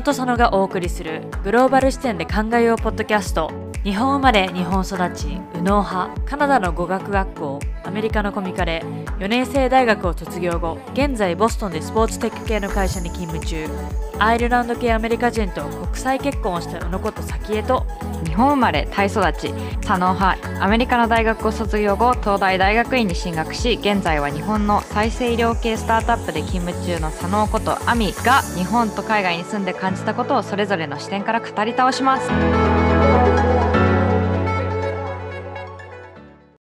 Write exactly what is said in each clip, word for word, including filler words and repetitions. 野と佐野がお送りするグローバル視点で考えようポッドキャスト。日本生まれ日本育ち右脳派、カナダの語学学校、アメリカのコミカレ、よねん生大学を卒業後現在ボストンでスポーツテック系の会社に勤務中、アイルランド系アメリカ人と国際結婚をした宇野こと早紀江と、日本生まれタイ育ち左脳派、アメリカの大学を卒業後東大大学院に進学し現在は日本の再生医療系スタートアップで勤務中の左脳ことアミが、日本と海外に住んで感じたことをそれぞれの視点から語り倒します。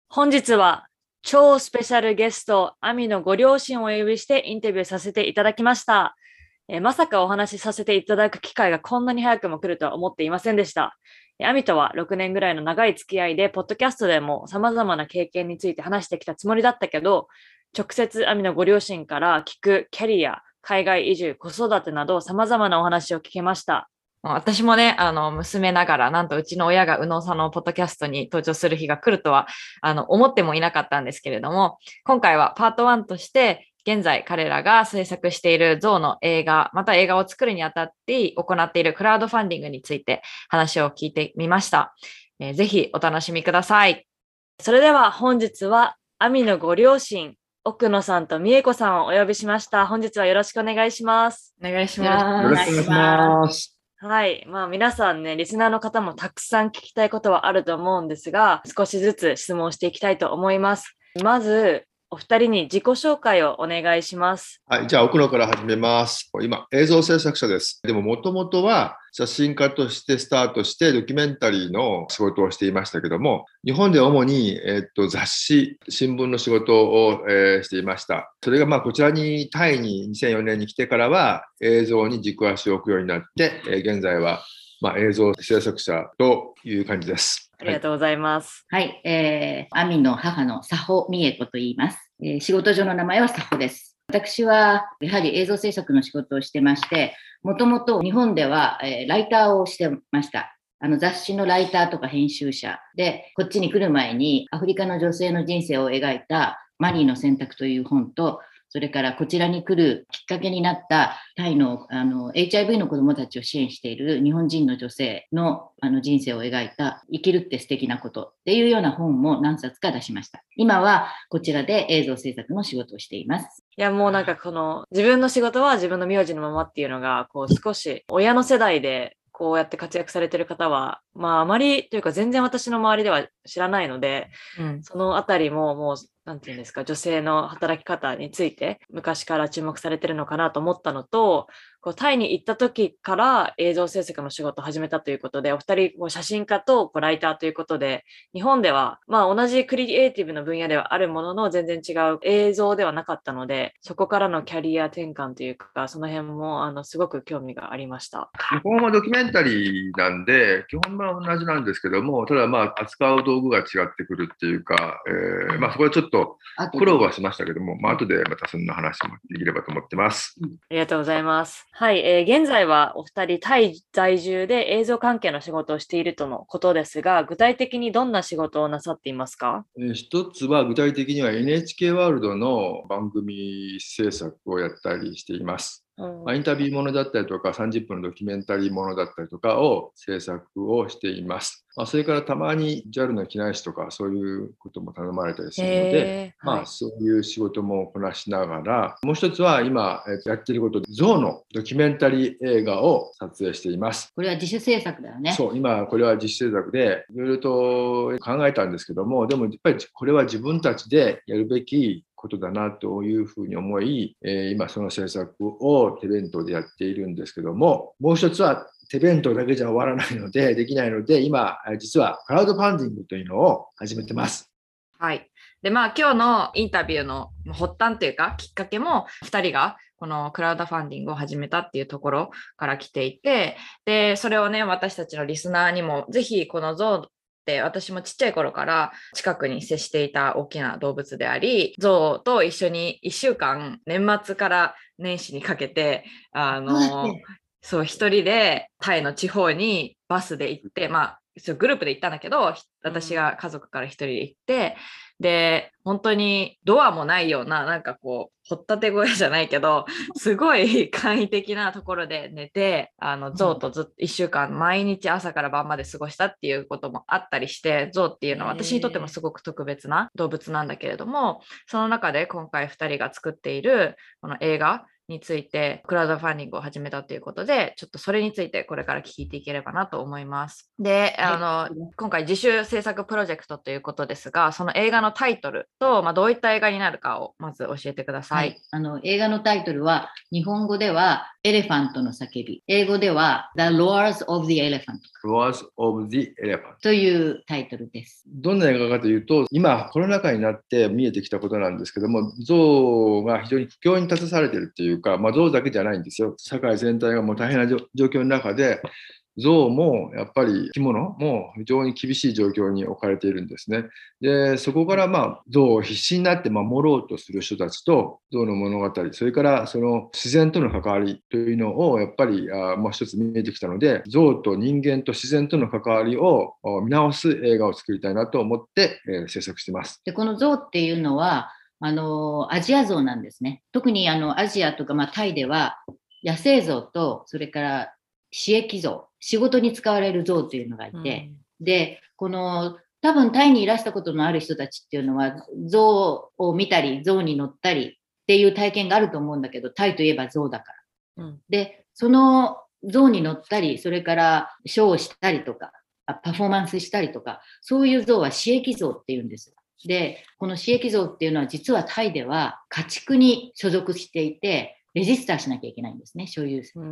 本日は超スペシャルゲストアミのご両親をお呼びしてインタビューさせていただきました。えー、まさかお話しさせていただく機会がこんなに早くも来るとは思っていませんでした。アミとはろくねんぐらいの長い付き合いで、ポッドキャストでも様々な経験について話してきたつもりだったけど、直接アミのご両親から聞くキャリア、海外移住、子育てなど様々なお話を聞けました。私もね、あの、娘ながら、なんとうちの親が右脳さんのポッドキャストに登場する日が来るとは、あの、思ってもいなかったんですけれども、今回はパートワンとして、現在彼らが制作している象の映画、また映画を作るにあたって行っているクラウドファンディングについて話を聞いてみました。えー、ぜひお楽しみください。それでは本日はアミのご両親、奥野さんと美恵子さんをお呼びしました。本日はよろしくお願いします。お願いします。よろしくお願いします。はい。まあ皆さんね、リスナーの方もたくさん聞きたいことはあると思うんですが、少しずつ質問していきたいと思います。まず、お二人に自己紹介をお願いします。はい、じゃあ奥野から始めます。今、映像制作者です。でももともとは写真家としてスタートしてドキュメンタリーの仕事をしていましたけども、日本で主に、えっと、雑誌、新聞の仕事を、えー、していました。それがまあこちらにタイににせんよねんに来てからは映像に軸足を置くようになって、えー、現在はまあ映像制作者という感じです。ありがとうございます。はい、えー、アミの母の佐保美恵子と言います。えー、仕事上の名前は佐保です。私はやはり映像制作の仕事をしてまして、もともと日本では、えー、ライターをしてました。あの雑誌のライターとか編集者で、こっちに来る前にアフリカの女性の人生を描いたマリーの選択という本と、それからこちらに来るきっかけになったタイ の, あの エイチアイブイ の子どもたちを支援している日本人の女性 の, あの人生を描いた生きるって素敵なことっていうような本も何冊か出しました。今はこちらで映像制作の仕事をしています。いやもうなんかこの自分の仕事は自分の名字のままっていうのがこう少し親の世代でこうやって活躍されてる方は、まああまりというか全然私の周りでは知らないので、うん、そのあたりももうなんていうんですか、女性の働き方について昔から注目されてるのかなと思ったのと、こうタイに行った時から映像制作の仕事を始めたということで、お二人写真家とライターということで、日本ではまあ同じクリエイティブの分野ではあるものの全然違う映像ではなかったので、そこからのキャリア転換というか、その辺もあのすごく興味がありました。日本はドキュメンタリーなんで基本は同じなんですけども、ただまあ扱う道具が違ってくるっていうか、えー、まあそこはちょっと苦労はしましたけども、まあ後でまたそんな話もできればと思ってます。ありがとうございます。はい、えー、現在はお二人タイ在住で映像関係の仕事をしているとのことですが、具体的にどんな仕事をなさっていますか？えー、一つは具体的には エヌエイチケー ワールドの番組制作をやったりしています。まあ、インタビューものだったりとかさんじゅっぷんのドキュメンタリーものだったりとかを制作をしています。まあ、それからたまに ジャル の機内誌とかそういうことも頼まれたりするので、まあ、そういう仕事もこなしながら、はい、もう一つは今やっていることで象のドキュメンタリー映画を撮影しています。これは自主制作だよね。そう、今これは自主制作でいろいろと考えたんですけども、でもやっぱりこれは自分たちでやるべきことだなというふうに思い、えー、今その制作を手弁当でやっているんですけども、もう一つは手弁当だけじゃ終わらないのでできないので、今実はクラウドファンディングというのを始めてます。はい。でまあ今日のインタビューの発端というかきっかけも、ふたりがこのクラウドファンディングを始めたっていうところから来ていて、でそれをね、私たちのリスナーにもぜひこの像、私もちっちゃい頃から近くに接していた大きな動物であり、象と一緒にいっしゅうかん年末から年始にかけてあのそう一人でタイの地方にバスで行って、まあグループで行ったんだけど、私が家族から一人で行って、うん、で本当にドアもないようななんかこう掘ったて小屋じゃないけどすごい簡易的なところで寝て、あのゾウとずっといっしゅうかん毎日朝から晩まで過ごしたっていうこともあったりして、ゾウっていうのは私にとってもすごく特別な動物なんだけれども、その中で今回ふたりが作っているこの映画についてクラウドファンディングを始めたということで、ちょっとそれについてこれから聞いていければなと思います。で、あの、はい、今回自主制作プロジェクトということですが、その映画のタイトルと、まあ、どういった映画になるかをまず教えてください。はい、あの映画のタイトルは日本語ではエレファントの叫び、英語では The Roars of the Elephant, Roars of the Elephant というタイトルです。どんな映画かというと、今コロナ禍になって見えてきたことなんですけども、象が非常に苦境に立たされているというか、まあ、象だけじゃないんですよ。社会全体がもう大変な状況の中で、象もやっぱり生き物も非常に厳しい状況に置かれているんですね。で、そこからまあ象を必死になって守ろうとする人たちと象の物語、それからその自然との関わりというのをやっぱりあ、まあ、一つ見えてきたので、象と人間と自然との関わりを見直す映画を作りたいなと思って、えー、制作しています。で、この象っていうのはあのアジア象なんですね。特にあのアジアとか、まあ、タイでは野生象とそれから私益象、仕事に使われる象というのがいて、うん、でこの多分タイにいらしたことのある人たちっていうのは象を見たり象に乗ったりっていう体験があると思うんだけど、タイといえば象だから、うん、でその象に乗ったり、それからショーをしたりとかパフォーマンスしたりとか、そういう象は私益象っていうんです。でこの私益象っていうのは実はタイでは家畜に所属していて、レジスターしなきゃいけないんですね、所有する。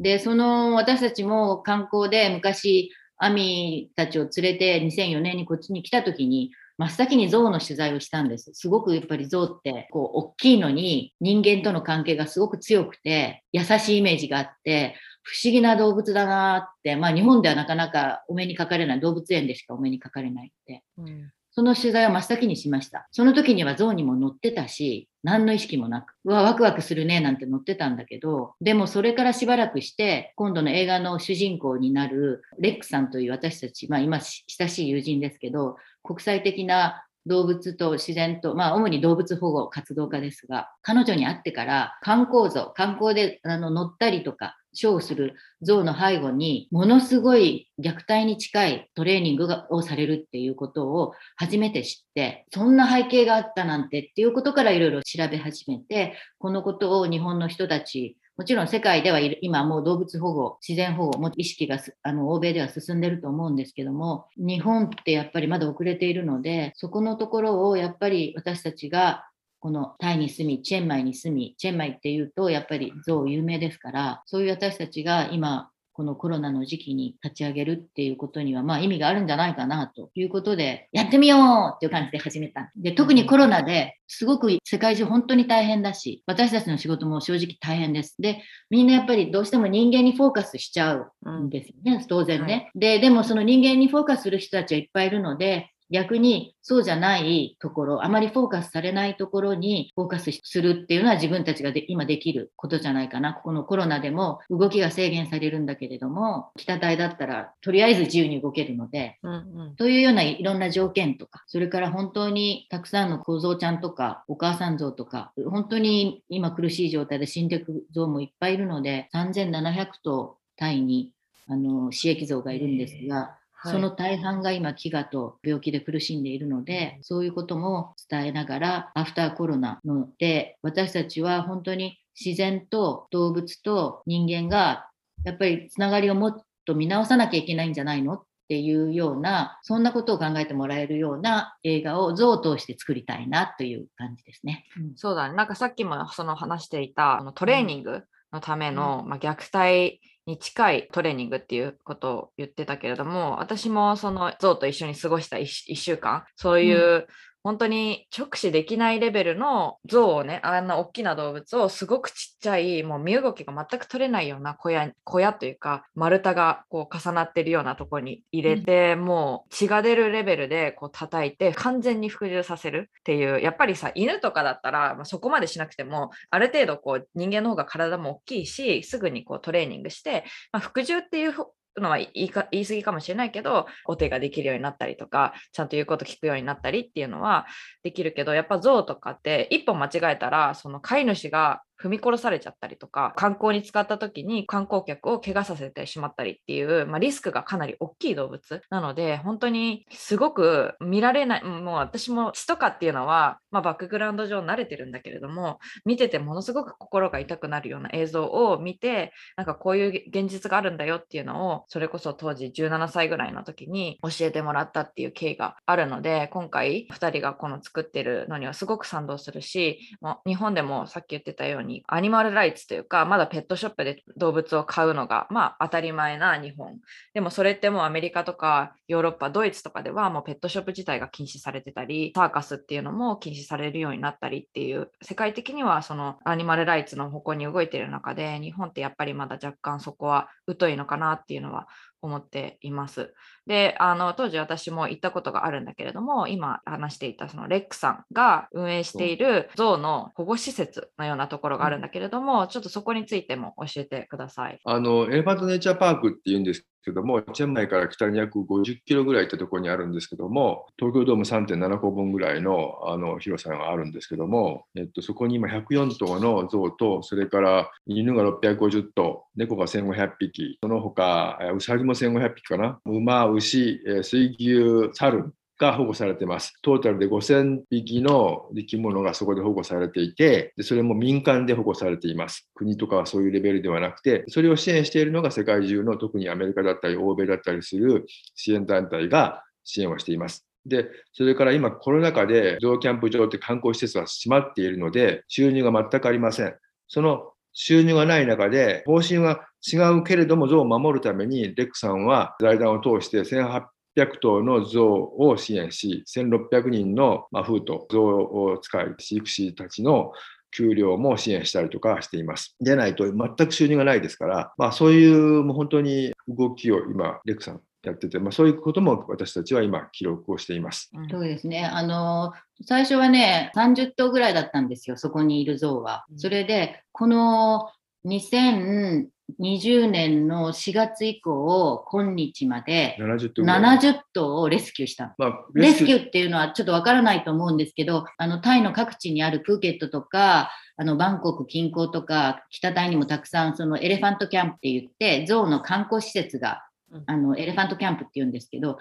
でその私たちも観光で昔アミたちを連れてにせんよねんにこっちに来た時に真っ先に象の取材をしたんです。すごくやっぱり象ってこう大きいのに人間との関係がすごく強くて優しいイメージがあって不思議な動物だなって、まあ、日本ではなかなかお目にかかれない、動物園でしかお目にかかれないって、うん、その取材を真っ先にしました。その時には象にも乗ってたし、何の意識もなく、うわ、ワクワクするねなんて乗ってたんだけど、でもそれからしばらくして、今度の映画の主人公になるレックさんという私たち、まあ今親しい友人ですけど、国際的な動物と自然と、まあ主に動物保護活動家ですが、彼女に会ってから観光象、観光であの乗ったりとか、ショーをする象の背後にものすごい虐待に近いトレーニングをされるっていうことを初めて知って、そんな背景があったなんてっていうことからいろいろ調べ始めて、このことを日本の人たち、もちろん世界では今もう動物保護、自然保護も意識があの欧米では進んでると思うんですけども、日本ってやっぱりまだ遅れているので、そこのところをやっぱり私たちがこのタイに住み、チェンマイに住み、チェンマイっていうとやっぱり象有名ですから、そういう私たちが今このコロナの時期に立ち上げるっていうことにはまあ意味があるんじゃないかなということで、やってみようっていう感じで始めた。で、特にコロナですごく世界中本当に大変だし、私たちの仕事も正直大変です。で、みんなやっぱりどうしても人間にフォーカスしちゃうんですよね、当然ね、はい、で、でもその人間にフォーカスする人たちはいっぱいいるので、逆にそうじゃないところ、あまりフォーカスされないところにフォーカスするっていうのは自分たちがで今できることじゃないかな。このコロナでも動きが制限されるんだけれども、北タイだったらとりあえず自由に動けるので、うんうん、というようないろんな条件とか、それから本当にたくさんの小象ちゃんとかお母さん象とか、本当に今苦しい状態で死んでいく象もいっぱいいるので、さんぜんななひゃくとうタイにあの私益象がいるんですが、その大半が今飢餓と病気で苦しんでいるので、そういうことも伝えながら、アフターコロナので私たちは本当に自然と動物と人間がやっぱりつながりをもっと見直さなきゃいけないんじゃないのっていうような、そんなことを考えてもらえるような映画を象を通して作りたいなという感じですね。うん、そうだね。なんかさっきもその話していたトレーニングのための、うんまあ、虐待に近いトレーニングっていうことを言ってたけれども、私もその象と一緒に過ごした いっしゅうかん、そういう本当に直視できないレベルの象をね、あんな大きな動物をすごくちっちゃい、もう身動きが全く取れないような小屋、小屋というか丸太がこう重なってるようなところに入れて、うん、もう血が出るレベルでこう叩いて完全に服従させるっていう、やっぱりさ犬とかだったら、まあ、そこまでしなくてもある程度こう人間の方が体も大きいし、すぐにこうトレーニングして、まあ、服従っていうのは言いか言い過ぎかもしれないけど、お手ができるようになったりとか、ちゃんと言うこと聞くようになったりっていうのはできるけど、やっぱ象とかって一歩間違えたらその飼い主が踏み殺されちゃったりとか、観光に使った時に観光客を怪我させてしまったりっていう、まあ、リスクがかなり大きい動物なので、本当にすごく見られない。もう私も血とかっていうのは、まあ、バックグラウンド上慣れてるんだけれども、見ててものすごく心が痛くなるような映像を見て、なんかこういう現実があるんだよっていうのを、それこそ当時じゅうななさいぐらいの時に教えてもらったっていう経緯があるので、今回ふたりがこの作ってるのにはすごく賛同するし、もう日本でもさっき言ってたようにアニマルライツというか、まだペットショップで動物を飼うのが、まあ、当たり前な日本でも、それってもうアメリカとかヨーロッパ、ドイツとかではもうペットショップ自体が禁止されてたり、サーカスっていうのも禁止されるようになったりっていう、世界的にはそのアニマルライツの方向に動いている中で、日本ってやっぱりまだ若干そこは疎いのかなっていうのは思っています。で、あの当時私も行ったことがあるんだけれども、今話していたそのレックさんが運営している象の保護施設のようなところがあるんだけれども、うん、ちょっとそこについても教えてください。あのエレファントネイチャーパークっていうんですけども、チェンマイから北に約ごじゅっキロぐらい行ったところにあるんですけども、東京ドーム さんてんなな 個分ぐらい の, あの広さがあるんですけども、えっと、そこに今ひゃくよんとうの象と、それから犬がろっぴゃくごじゅっとう、猫がせんごひゃくひき、その他ウサギもせんごひゃくひきかな、馬、牛、水牛、猿が保護されてます。トータルでごせんひきの生き物がそこで保護されていて、でそれも民間で保護されています。国とかはそういうレベルではなくて、それを支援しているのが世界中の、特にアメリカだったり欧米だったりする支援団体が支援をしています。でそれから今コロナ禍でゾウキャンプ場って観光施設は閉まっているので、収入が全くありません。その収入がない中で、方針は違うけれども、象を守るためにレックさんは財団を通してせんはっぴゃくとうの象を支援し、せんろっぴゃくにんのマフート、象を使い飼育士たちの給料も支援したりとかしています。でないと全く収入がないですから、まあ、そういうもう本当に動きを今レックさんやってて、まあ、そういうことも私たちは今記録をしています。そうですね、あの最初はねさんじゅっとうぐらいだったんですよ、そこにいる象は。それでこのにせんにじゅうねんのしがつ以降今日までななじゅっとうをレスキューした、まあ、レスキューっていうのはちょっとわからないと思うんですけど、あのタイの各地にあるプーケットとか、あのバンコク近郊とか北タイにもたくさんそのエレファントキャンプって言って象の観光施設が、あのエレファントキャンプっていうんですけど、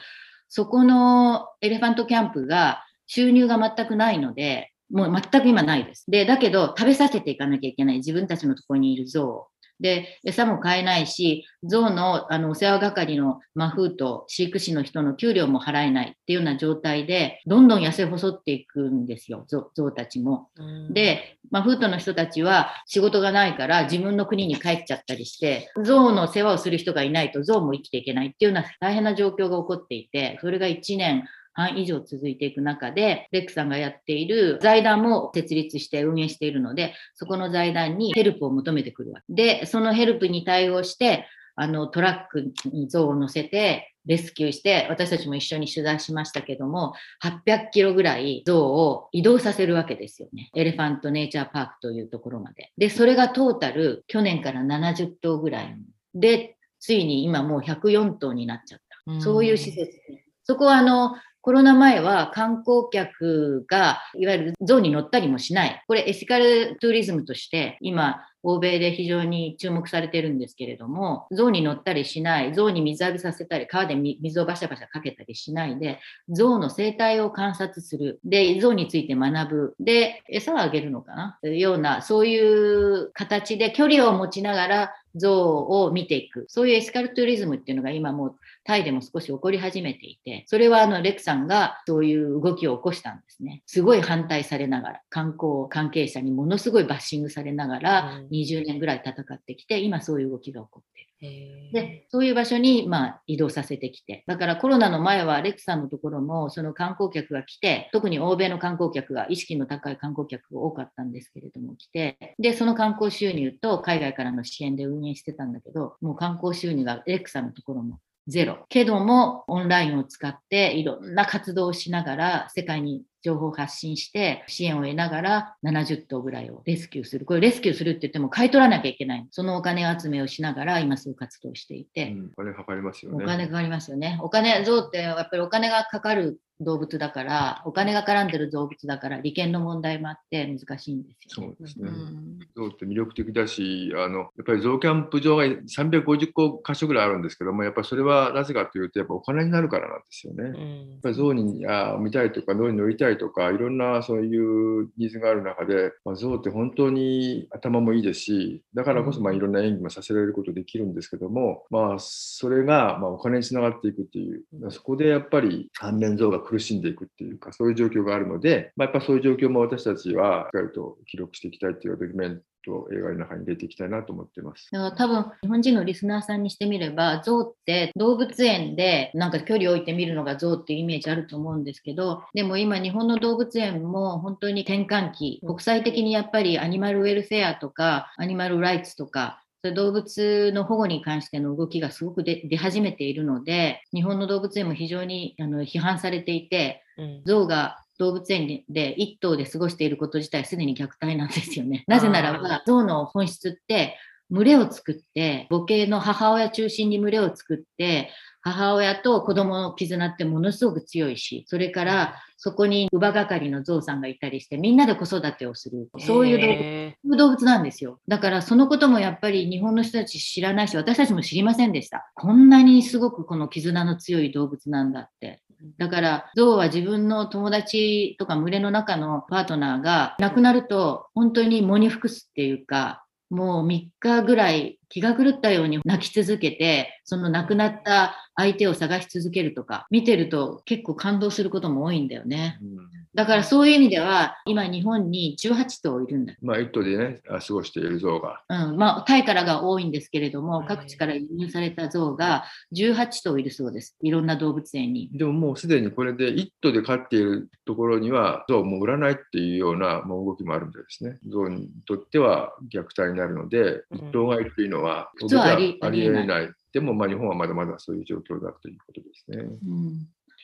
そこのエレファントキャンプが収入が全くないので、もう全く今ないです。で、だけど食べさせていかなきゃいけない、自分たちのところにいる象を。で、餌も買えないし、象のあのお世話係のマフーと飼育士の人の給料も払えないっていうような状態で、どんどん痩せ細っていくんですよ、象、象たちも。で、マフートの人たちは仕事がないから自分の国に帰っちゃったりして、象の世話をする人がいないと象も生きていけないっていうような大変な状況が起こっていて、それがいちねんはん以上続いていく中で、レックさんがやっている財団も設立して運営しているので、そこの財団にヘルプを求めてくるわけで、そのヘルプに対応して、あのトラックに象を乗せてレスキューして、私たちも一緒に取材しましたけども、はっぴゃくキロぐらい象を移動させるわけですよね。エレファントネイチャーパークというところまで。で、それがトータル去年からななじゅっとうぐらいで、ついに今もうひゃくよんとうになっちゃった。そういう施設です。そこはあのコロナ前は観光客がいわゆる象に乗ったりもしない。これエシカルツーリズムとして今欧米で非常に注目されてるんですけれども、象に乗ったりしない、象に水浴びさせたり、川で水をバシャバシャかけたりしないで、象の生態を観察する。で、象について学ぶ。で、餌をあげるのかなというような、そういう形で距離を持ちながら象を見ていく、そういうエシカルツーリズムっていうのが今もうタイでも少し起こり始めていて、それはあのレックさんがそういう動きを起こしたんですね。すごい反対されながら、観光関係者にものすごいバッシングされながらにじゅうねんぐらい戦ってきて、今そういう動きが起こっている。で、そういう場所に、まあ、移動させてきて、だからコロナの前はレックさんのところもその観光客が来て、特に欧米の観光客が、意識の高い観光客が多かったんですけれども来て、でその観光収入と海外からの支援で運営してたんだけど、もう観光収入がレックさんのところもゼロけども、オンラインを使っていろんな活動をしながら世界に情報を発信して支援を得ながらななじゅっとうぐらいをレスキューする。これレスキューするって言っても買い取らなきゃいけない。そのお金集めをしながら今そう活動していて、うん、お金かかりますよね。お金かかりますよね。お金、象ってやっぱりお金がかかる動物だから、お金が絡んでる動物だから利権の問題もあって難しいんですよね。そうですね。象って魅力的だし、あのやっぱり象キャンプ場がさんびゃくごじゅっかしょぐらいあるんですけども、やっぱりそれはなぜかというとやっぱお金になるからなんですよね。うん、やっぱり象にあ見たいとか象に乗りたいとかいろんなそういうニーズがある中で、まあ、象って本当に頭もいいですし、だからこそまあいろんな演技もさせられることできるんですけども、まあそれがまあお金につながっていくっていう、そこでやっぱり反面象が苦しんでいくっていうか、そういう状況があるので、まあ、やっぱそういう状況も私たちはしっかりと記録していきたいというドキュメントと映画の中に入れていきたいなと思ってます。だから多分日本人のリスナーさんにしてみれば、象って動物園でなんか距離を置いて見るのが象っていうイメージあると思うんですけど、でも今日本の動物園も本当に転換期、国際的にやっぱりアニマルウェルフェアとかアニマルライツとか動物の保護に関しての動きがすごく出始めているので、日本の動物園も非常にあの批判されていて、うん、象が動物園で一頭で過ごしていること自体すでに虐待なんですよね。なぜならば象の本質って群れを作って母系の母親中心に群れを作って母親と子供の絆ってものすごく強いし、それからそこに乳母係の象さんがいたりしてみんなで子育てをする、そういう動物なんですよ。だからそのこともやっぱり日本の人たち知らないし、私たちも知りませんでした。こんなにすごくこの絆の強い動物なんだって。だから象は自分の友達とか群れの中のパートナーが亡くなると本当に喪に服すっていうか、もうみっかぐらい気が狂ったように泣き続けて、その亡くなった相手を探し続けるとか、見てると結構感動することも多いんだよね。うん、だからそういう意味では今日本にじゅうはっとういるんだ。まあいっ頭でね過ごしている象が、うん、まあタイからが多いんですけれども、はい、各地から輸入された象がじゅうはっとういるそうです。いろんな動物園に。でももうすでにこれでいっ頭で飼っているところには象をもう売らないっていうようなもう動きもあるんですね。象にとっては虐待になるので、いっ頭がいるというのは、うん、はありえない。でもまあ日本はまだまだそういう状況だということですね。うん、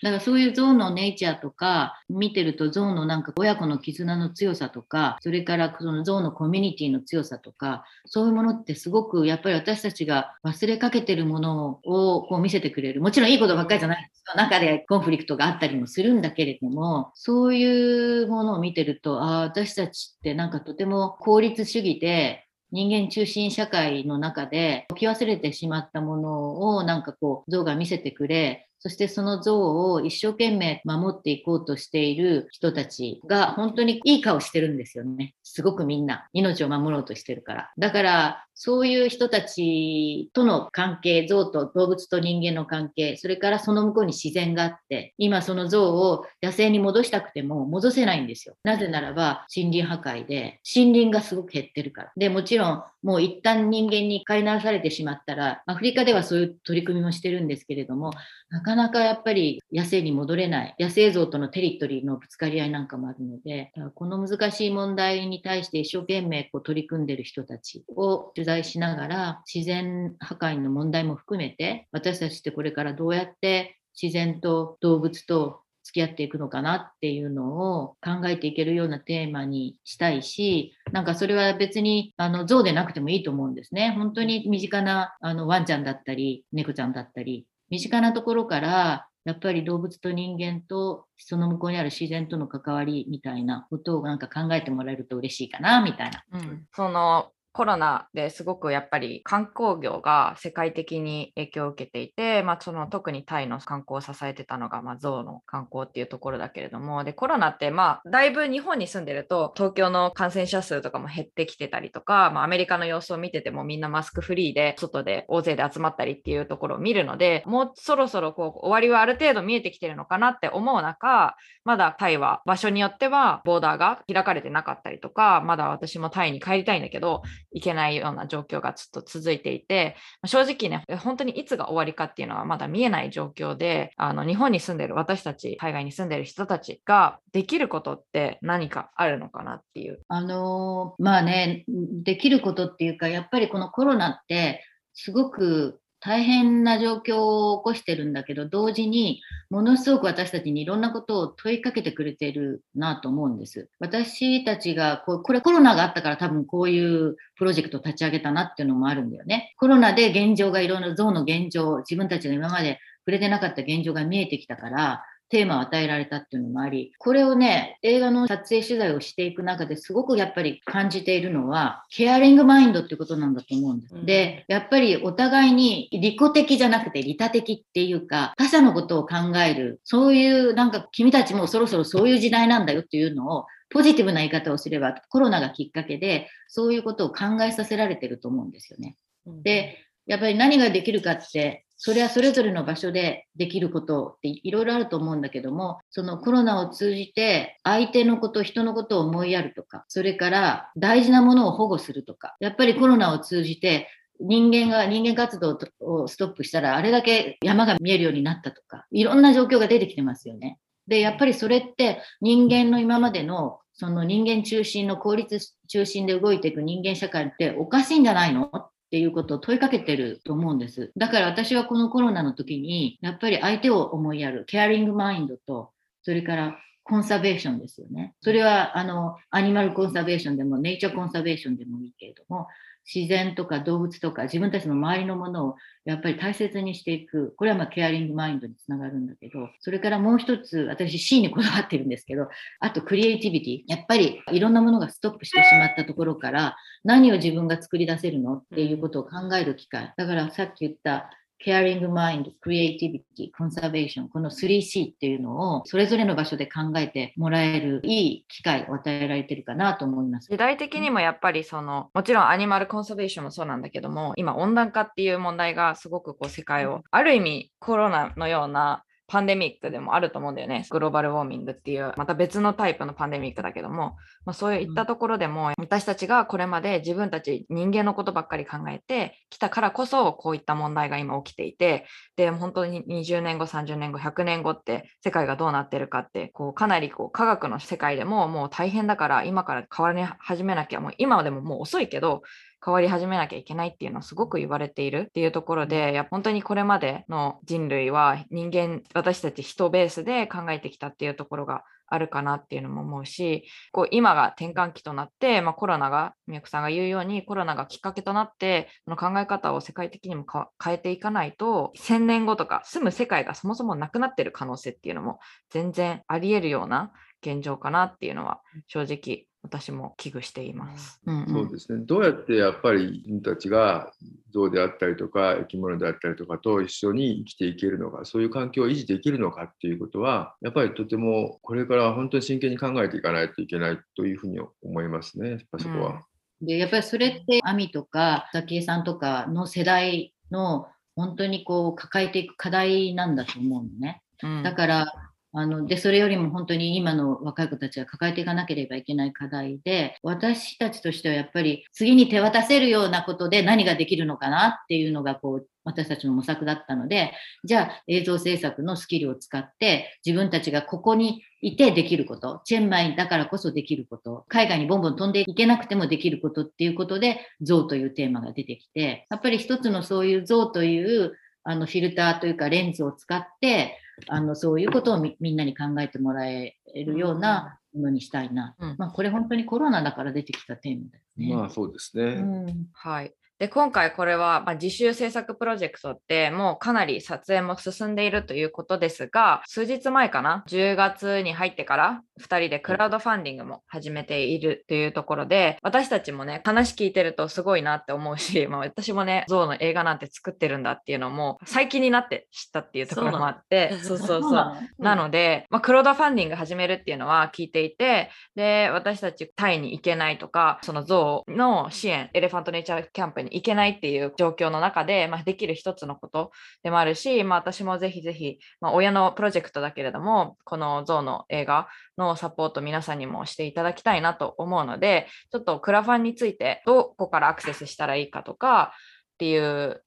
だからそういう象のネイチャーとか見てると、象のなんか親子の絆の強さとか、それからその象のコミュニティの強さとか、そういうものってすごくやっぱり私たちが忘れかけてるものをこう見せてくれる。もちろんいいことばっかりじゃないんですよ。中でコンフリクトがあったりもするんだけれども、そういうものを見てると、ああ私たちってなんかとても効率主義で人間中心社会の中で置き忘れてしまったものをなんかこう象が見せてくれ、そしてその象を一生懸命守っていこうとしている人たちが本当にいい顔してるんですよね。すごくみんな命を守ろうとしてるから。だからそういう人たちとの関係、象と動物と人間の関係、それからその向こうに自然があって、今その象を野生に戻したくても戻せないんですよ。なぜならば森林破壊で、森林がすごく減ってるから。で、もちろんもう一旦人間に飼いならされてしまったら、アフリカではそういう取り組みもしてるんですけれども、なかなかやっぱり野生に戻れない、野生象とのテリトリーのぶつかり合いなんかもあるので、この難しい問題に対して一生懸命こう取り組んでいる人たちを取材しながら、自然破壊の問題も含めて私たちってこれからどうやって自然と動物と付き合っていくのかなっていうのを考えていけるようなテーマにしたいし、なんかそれは別にあの象でなくてもいいと思うんですね。本当に身近なあのワンちゃんだったり猫ちゃんだったり、身近なところからやっぱり動物と人間とその向こうにある自然との関わりみたいなことをなんか考えてもらえると嬉しいかなみたいな。うん、そのコロナですごくやっぱり観光業が世界的に影響を受けていて、まあ、その特にタイの観光を支えてたのが、まあ、象の観光っていうところだけれども、でコロナって、まあ、だいぶ日本に住んでると東京の感染者数とかも減ってきてたりとか、まあ、アメリカの様子を見ててもみんなマスクフリーで外で大勢で集まったりっていうところを見るので、もうそろそろこう終わりはある程度見えてきてるのかなって思う中、まだタイは場所によってはボーダーが開かれてなかったりとか、まだ私もタイに帰りたいんだけどいけないような状況がずっと続いていて、正直ね本当にいつが終わりかっていうのはまだ見えない状況で、あの日本に住んでる私たち、海外に住んでる人たちができることって何かあるのかなっていう、あのー、まあねできることっていうか、やっぱりこのコロナってすごく大変な状況を起こしてるんだけど、同時にものすごく私たちにいろんなことを問いかけてくれてるなと思うんです。私たちがこう、これコロナがあったから多分こういうプロジェクトを立ち上げたなっていうのもあるんだよね。コロナで現状がいろんなゾウの現状、自分たちが今まで触れてなかった現状が見えてきたからテーマを与えられたっていうのもあり、これをね、映画の撮影取材をしていく中ですごくやっぱり感じているのは、ケアリングマインドっていうことなんだと思うんです。うん、で、やっぱりお互いに利己的じゃなくて利他的っていうか、他者のことを考える、そういうなんか君たちもそろそろそういう時代なんだよっていうのを、ポジティブな言い方をすれば、コロナがきっかけでそういうことを考えさせられてると思うんですよね。うん、で、やっぱり何ができるかって、それはそれぞれの場所でできることっていろいろあると思うんだけども、そのコロナを通じて相手のこと、人のことを思いやるとか、それから大事なものを保護するとか、やっぱりコロナを通じて人間が人間活動をストップしたらあれだけ山が見えるようになったとか、いろんな状況が出てきてますよね。で、やっぱりそれって人間の今までのその人間中心の効率中心で動いていく人間社会っておかしいんじゃないの？っていうことを問いかけてると思うんです。だから私はこのコロナの時にやっぱり相手を思いやるケアリングマインドと、それからコンサベーションですよね。それはあのアニマルコンサベーションでもネイチャーコンサベーションでもいいけれども、自然とか動物とか自分たちの周りのものをやっぱり大切にしていく。これはまあケアリングマインドにつながるんだけど、それからもう一つ、私 C にこだわってるんですけど、あとクリエイティビティ。やっぱりいろんなものがストップしてしまったところから、何を自分が作り出せるのっていうことを考える機会。だからさっき言ったケアリングマインド、クリエイティビティ、コンサベーション、この スリーシー っていうのをそれぞれの場所で考えてもらえるいい機会を与えられてるかなと思います。時代的にもやっぱりその、もちろんアニマルコンサベーションもそうなんだけども、今温暖化っていう問題がすごくこう世界を、ある意味コロナのようなパンデミックでもあると思うんだよね。グローバルウォーミングっていうまた別のタイプのパンデミックだけども、まあ、そういったところでも私たちがこれまで自分たち人間のことばっかり考えてきたからこそこういった問題が今起きていて、で本当ににじゅうねんご、さんじゅうねんご、ひゃくねんごって世界がどうなってるかって、こうかなりこう科学の世界でももう大変だから今から変わり始めなきゃ、もう今でももう遅いけど変わり始めなきゃいけないっていうのはすごく言われているっていうところで、いや本当にこれまでの人類は人間、私たち人ベースで考えてきたっていうところがあるかなっていうのも思うし、こう今が転換期となって、まあ、コロナが、宮子さんが言うようにコロナがきっかけとなってその考え方を世界的にも変えていかないと、せんねんごとか住む世界がそもそもなくなってる可能性っていうのも全然あり得るような現状かなっていうのは正直私も危惧しています。うんうん、そうですね。どうやってやっぱり自分たちがゾウであったりとか生き物であったりとかと一緒に生きていけるのか、そういう環境を維持できるのかっていうことは、やっぱりとてもこれから本当に真剣に考えていかないといけないというふうに思いますね。やっぱそこは。うん、でやっぱりそれってアミとかザキエさんとかの世代の本当にこう抱えていく課題なんだと思うのね。うん、だから。あのでそれよりも本当に今の若い子たちが抱えていかなければいけない課題で、私たちとしてはやっぱり次に手渡せるようなことで何ができるのかなっていうのがこう私たちの模索だったので、じゃあ映像制作のスキルを使って自分たちがここにいてできること、チェンマイだからこそできること、海外にボンボン飛んでいけなくてもできることっていうことでゾウというテーマが出てきて、やっぱり一つのそういうゾウというあのフィルターというかレンズを使ってあのそういうことを み, みんなに考えてもらえるようなものにしたいな、うんまあ、これ本当にコロナだから出てきたテーマだよね。まあそうですね、うんはい、で今回これは、まあ、自主制作プロジェクトってもうかなり撮影も進んでいるということですが、数日前かなじゅうがつに入ってからふたりでクラウドファンディングも始めているというところで、私たちもね話聞いてるとすごいなって思うし、まあ、私もねゾウの映画なんて作ってるんだっていうのも最近になって知ったっていうところもあって、そうそうそうなので、まあ、クラウドファンディング始めるっていうのは聞いていて、で私たちタイに行けないとかそのゾウの支援エレファントネイチャーキャンプに行けないっていう状況の中で、まあ、できる一つのことでもあるし、まあ、私もぜひぜひ、まあ、親のプロジェクトだけれどもこのゾウの映画のサポート皆さんにもしていただきたいなと思うので、ちょっとクラファンについてどこからアクセスしたらいいかとかっていう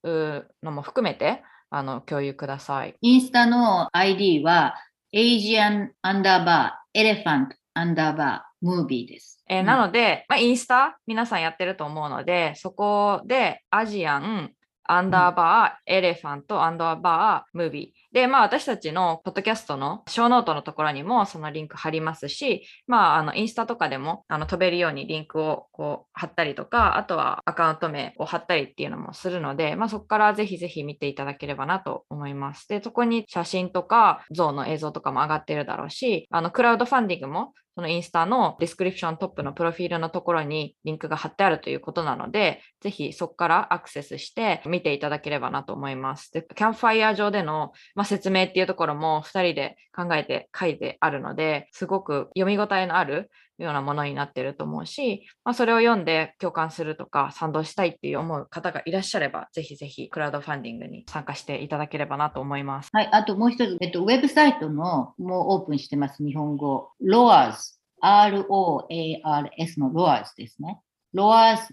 のも含めてあの共有ください。インスタの アイディー は Asian アンダーバーエレファントアンダーバームービーです、えー、なので、まあ、インスタ皆さんやってると思うので、そこでアジアンアンダーバーエレファントアンダーバームービーで、まあ、私たちのポッドキャストのショーノートのところにもそのリンク貼りますし、まあ、あのインスタとかでもあの飛べるようにリンクをこう貼ったりとか、あとはアカウント名を貼ったりっていうのもするので、まあ、そこからぜひぜひ見ていただければなと思います。で、そこに写真とか像の映像とかも上がってるだろうし、あのクラウドファンディングもそのインスタのディスクリプショントップのプロフィールのところにリンクが貼ってあるということなので、ぜひそこからアクセスして見ていただければなと思います。で、キャンプファイヤー上での、まあ、説明っていうところもふたりで考えて書いてあるので、すごく読み応えのあるようなものになってると思うし、まあ、それを読んで共感するとか賛同したいっていう思う方がいらっしゃれば、ぜひぜひクラウドファンディングに参加していただければなと思います。はい、あともう一つ、えっと、ウェブサイトのもうオープンしてます、日本語。ロアーズ アール オー エー アール エス の ロアーズ ですね。ロアーズ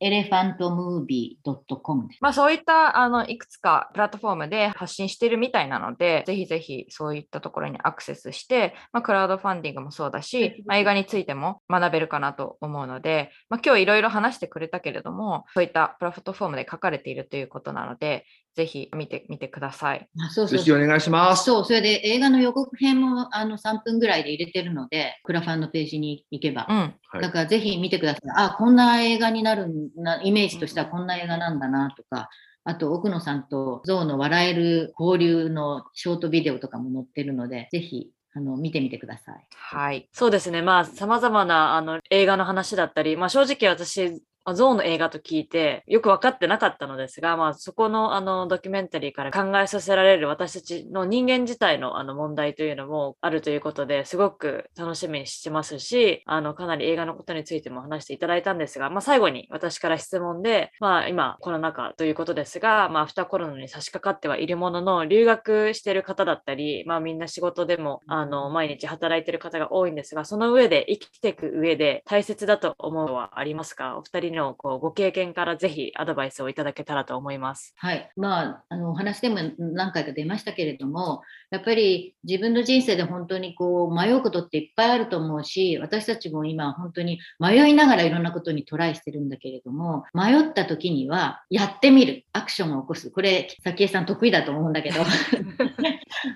エレファントムービー ドット コム です。まあ、そういったあのいくつかプラットフォームで発信しているみたいなので、ぜひぜひそういったところにアクセスして、まあ、クラウドファンディングもそうだし、まあ、映画についても学べるかなと思うので、まあ、今日いろいろ話してくれたけれども、そういったプラットフォームで書かれているということなので、ぜひ見てみてください。そうそう、ぜひお願いします。そう、それで映画の予告編もあのさんぷんぐらいで入れてるので、クラファンのページに行けば、うん、だからぜひ見てください。あ、こんな映画になるな、イメージとしてはこんな映画なんだなとか、あと奥野さんとゾウの笑える交流のショートビデオとかも載ってるので、ぜひあの見てみてください。はい、そうですね、まあ、様々なあの映画の話だったり、まあ、正直私ゾウの映画と聞いてよく分かってなかったのですが、まあ、そこのあのドキュメンタリーから考えさせられる私たちの人間自体のあの問題というのもあるということで、すごく楽しみにしてますし、あのかなり映画のことについても話していただいたんですが、まあ、最後に私から質問で、まあ、今コロナ禍ということですが、まあ、アフターコロナに差し掛かってはいるものの、留学している方だったり、まあ、みんな仕事でもあの毎日働いている方が多いんですが、その上で生きていく上で大切だと思うのはありますか？お二人のこうご経験からぜひアドバイスをいただけたらと思います。はい、まあ、あのお話でも何回か出ましたけれども、やっぱり自分の人生で本当にこう迷うことっていっぱいあると思うし、私たちも今本当に迷いながらいろんなことにトライしてるんだけれども、迷った時にはやってみる、アクションを起こす、これ早紀江さん得意だと思うんだけど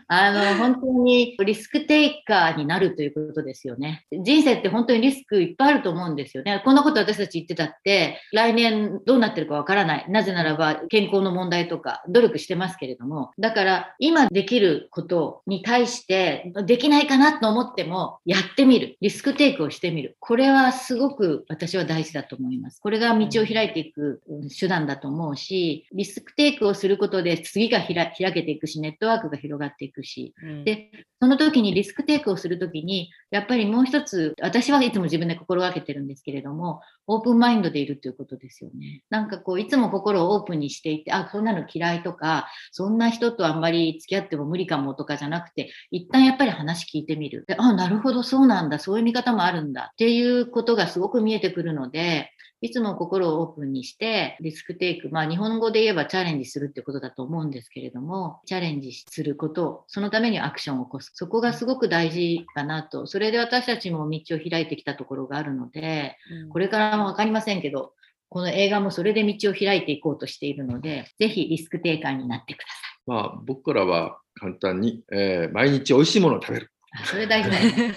あの本当にリスクテイカーになるということですよね。人生って本当にリスクいっぱいあると思うんですよね。こんなこと私たち言ってたって、来年どうなってるかわからない。なぜならば健康の問題とか努力してますけれども、だから今できることに対してできないかなと思ってもやってみる、リスクテイクをしてみる、これはすごく私は大事だと思います。これが道を開いていく手段だと思うし、リスクテイクをすることで次が開けていくし、ネットワークが広がっていくし、うん、でその時にリスクテイクをする時にやっぱりもう一つ、私はいつも自分で心がけてるんですけれども、オープンマインドでいるということですよね。なんかこういつも心をオープンにしていて、あ、そんなの嫌いとか、そんな人とあんまり付き合っても無理かもとかじゃなくて、一旦やっぱり話聞いてみる。で、あ、なるほど、そうなんだ、そういう見方もあるんだっていうことがすごく見えてくるので、いつも心をオープンにしてリスクテイク、まあ日本語で言えばチャレンジするってことだと思うんですけれども、チャレンジすること、そのためにアクションを起こす、そこがすごく大事かなと。それで私たちも道を開いてきたところがあるので、これからもわかりませんけど、この映画もそれで道を開いていこうとしているので、ぜひリスクテイカーになってください。まあ僕らは簡単に、えー、毎日おいしいものを食べる、それ大事だよね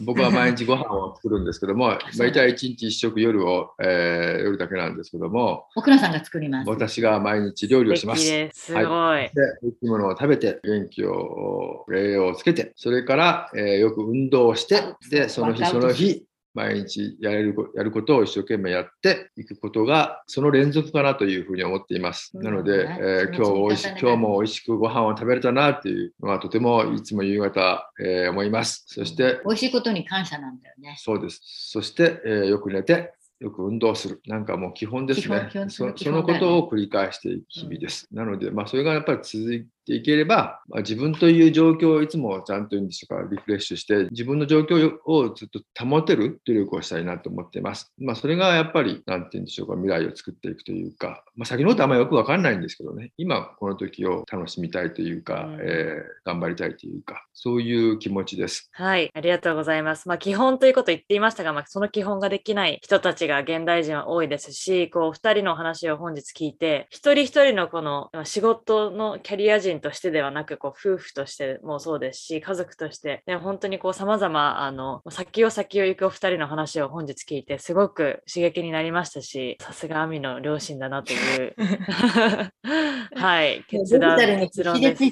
僕は毎日ご飯を作るんですけども、大体いちにちいっしょく夜を、えー、夜だけなんですけども、奥野さんが作ります。私が毎日料理をします。すごい。はい、で、美味しいものを食べて、元気を、栄養をつけて、それから、えー、よく運動をして、で、その日その日、毎日やれる、やることを一生懸命やっていくことが、その連続かなというふうに思っています。うん、なので、はい、えー、今日おいし、今日も美味しくご飯を食べれたなっていうのは、とてもいつも夕方、えー、思います。そして、美味しいことに感謝なんだよね。そうです。そして、えー、よく寝て、よく運動する。なんかもう基本ですね。基本、基本、基本だよね。そ、そのことを繰り返していく日々です。うん、なので、まあそれがやっぱり続いていければ、まあ、自分という状況をいつもちゃんというんでしょうか、リフレッシュして自分の状況をずっと保てる努力をしたいなと思っています。まあ、それがやっぱりなんていうんでしょうか、未来を作っていくというか、まあ、先のことあんまりよく分かんないんですけどね、今この時を楽しみたいというか、うん、えー、頑張りたいというか、そういう気持ちです。はい、ありがとうございます。まあ、基本ということを言っていましたが、まあ、その基本ができない人たちが現代人は多いですし、こうふたりのお話を本日聞いて、一人一人のこの仕事のキャリア人としてではなく、こう夫婦としてもそうですし、家族として、ね、本当にこう様々、あの先を先を行くお二人の話を本日聞いてすごく刺激になりましたし、さすが亜美の両親だなというはい、決断、結論です。い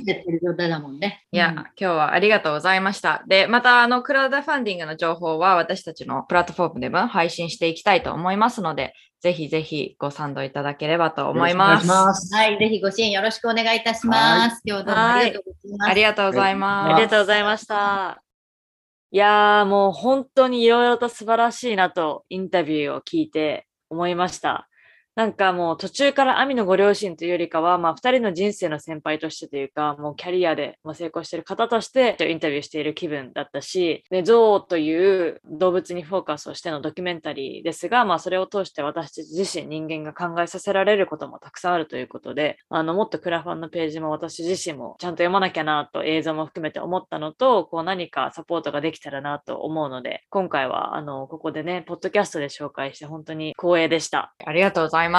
や、今日はありがとうございました。で、またあのクラウドファンディングの情報は私たちのプラットフォームでも配信していきたいと思いますので、ぜひぜひご賛同いただければと思います。はい、ぜひご支援よろしくお願いいたします。今日どうもありがとうございます。ありがとうございます。ありがとうございました。いやー、もう本当にいろいろと素晴らしいなとインタビューを聞いて思いました。なんかもう途中から亜美のご両親というよりかは、まあふたりの人生の先輩としてというか、もうキャリアで成功している方としてインタビューしている気分だったし、で、ゾウという動物にフォーカスをしてのドキュメンタリーですが、まあそれを通して私自身人間が考えさせられることもたくさんあるということで、あのもっとクラファンのページも私自身もちゃんと読まなきゃなと映像も含めて思ったのと、こう何かサポートができたらなと思うので、今回はあのここでね、ポッドキャストで紹介して本当に光栄でした。ありがとうございます。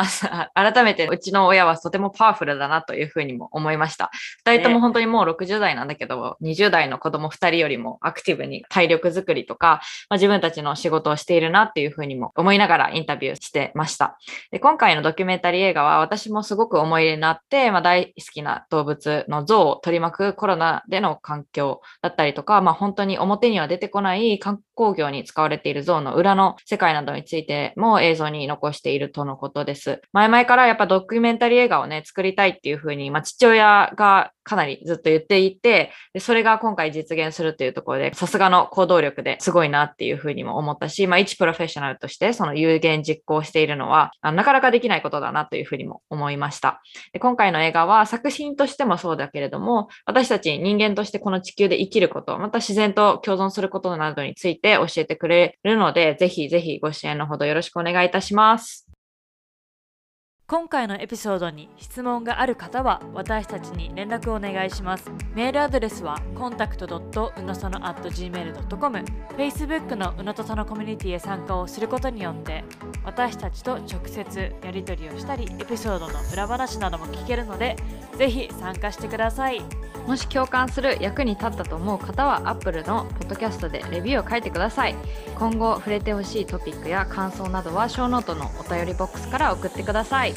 改めてうちの親はとてもパワフルだなというふうにも思いました。ふたりとも本当にもうろくじゅう代なんだけど、ね、にじゅう代の子供ふたりよりもアクティブに体力作りとか、まあ、自分たちの仕事をしているなっていうふうにも思いながらインタビューしてました。で、今回のドキュメンタリー映画は私もすごく思い入れになって、まあ、大好きな動物の象を取り巻くコロナでの環境だったりとか、まあ、本当に表には出てこない観光業に使われている象の裏の世界などについても映像に残しているとのことで、前々からやっぱドキュメンタリー映画をね作りたいっていう風に、まあ、父親がかなりずっと言っていて、でそれが今回実現するというところで、さすがの行動力ですごいなっていうふうにも思ったし、まあ、一プロフェッショナルとしてその有言実行しているのはなかなかできないことだなというふうにも思いました。で、今回の映画は作品としてもそうだけれども、私たち人間としてこの地球で生きること、また自然と共存することなどについて教えてくれるので、ぜひぜひご支援のほどよろしくお願いいたします。今回のエピソードに質問がある方は私たちに連絡をお願いします。メールアドレスは コンタクト うのさの アット ジーメール ドット コム、 Facebook のうのとさのコミュニティへ参加をすることによって私たちと直接やり取りをしたり、エピソードの裏話なども聞けるので、ぜひ参加してください。もし共感する、役に立ったと思う方は Apple のポッドキャストでレビューを書いてください。今後触れてほしいトピックや感想などはショーノートのお便りボックスから送ってください。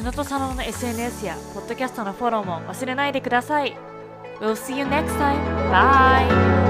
うのとさのの エスエヌエス やポッドキャストのフォローも忘れないでください。 We'll see you next time. Bye.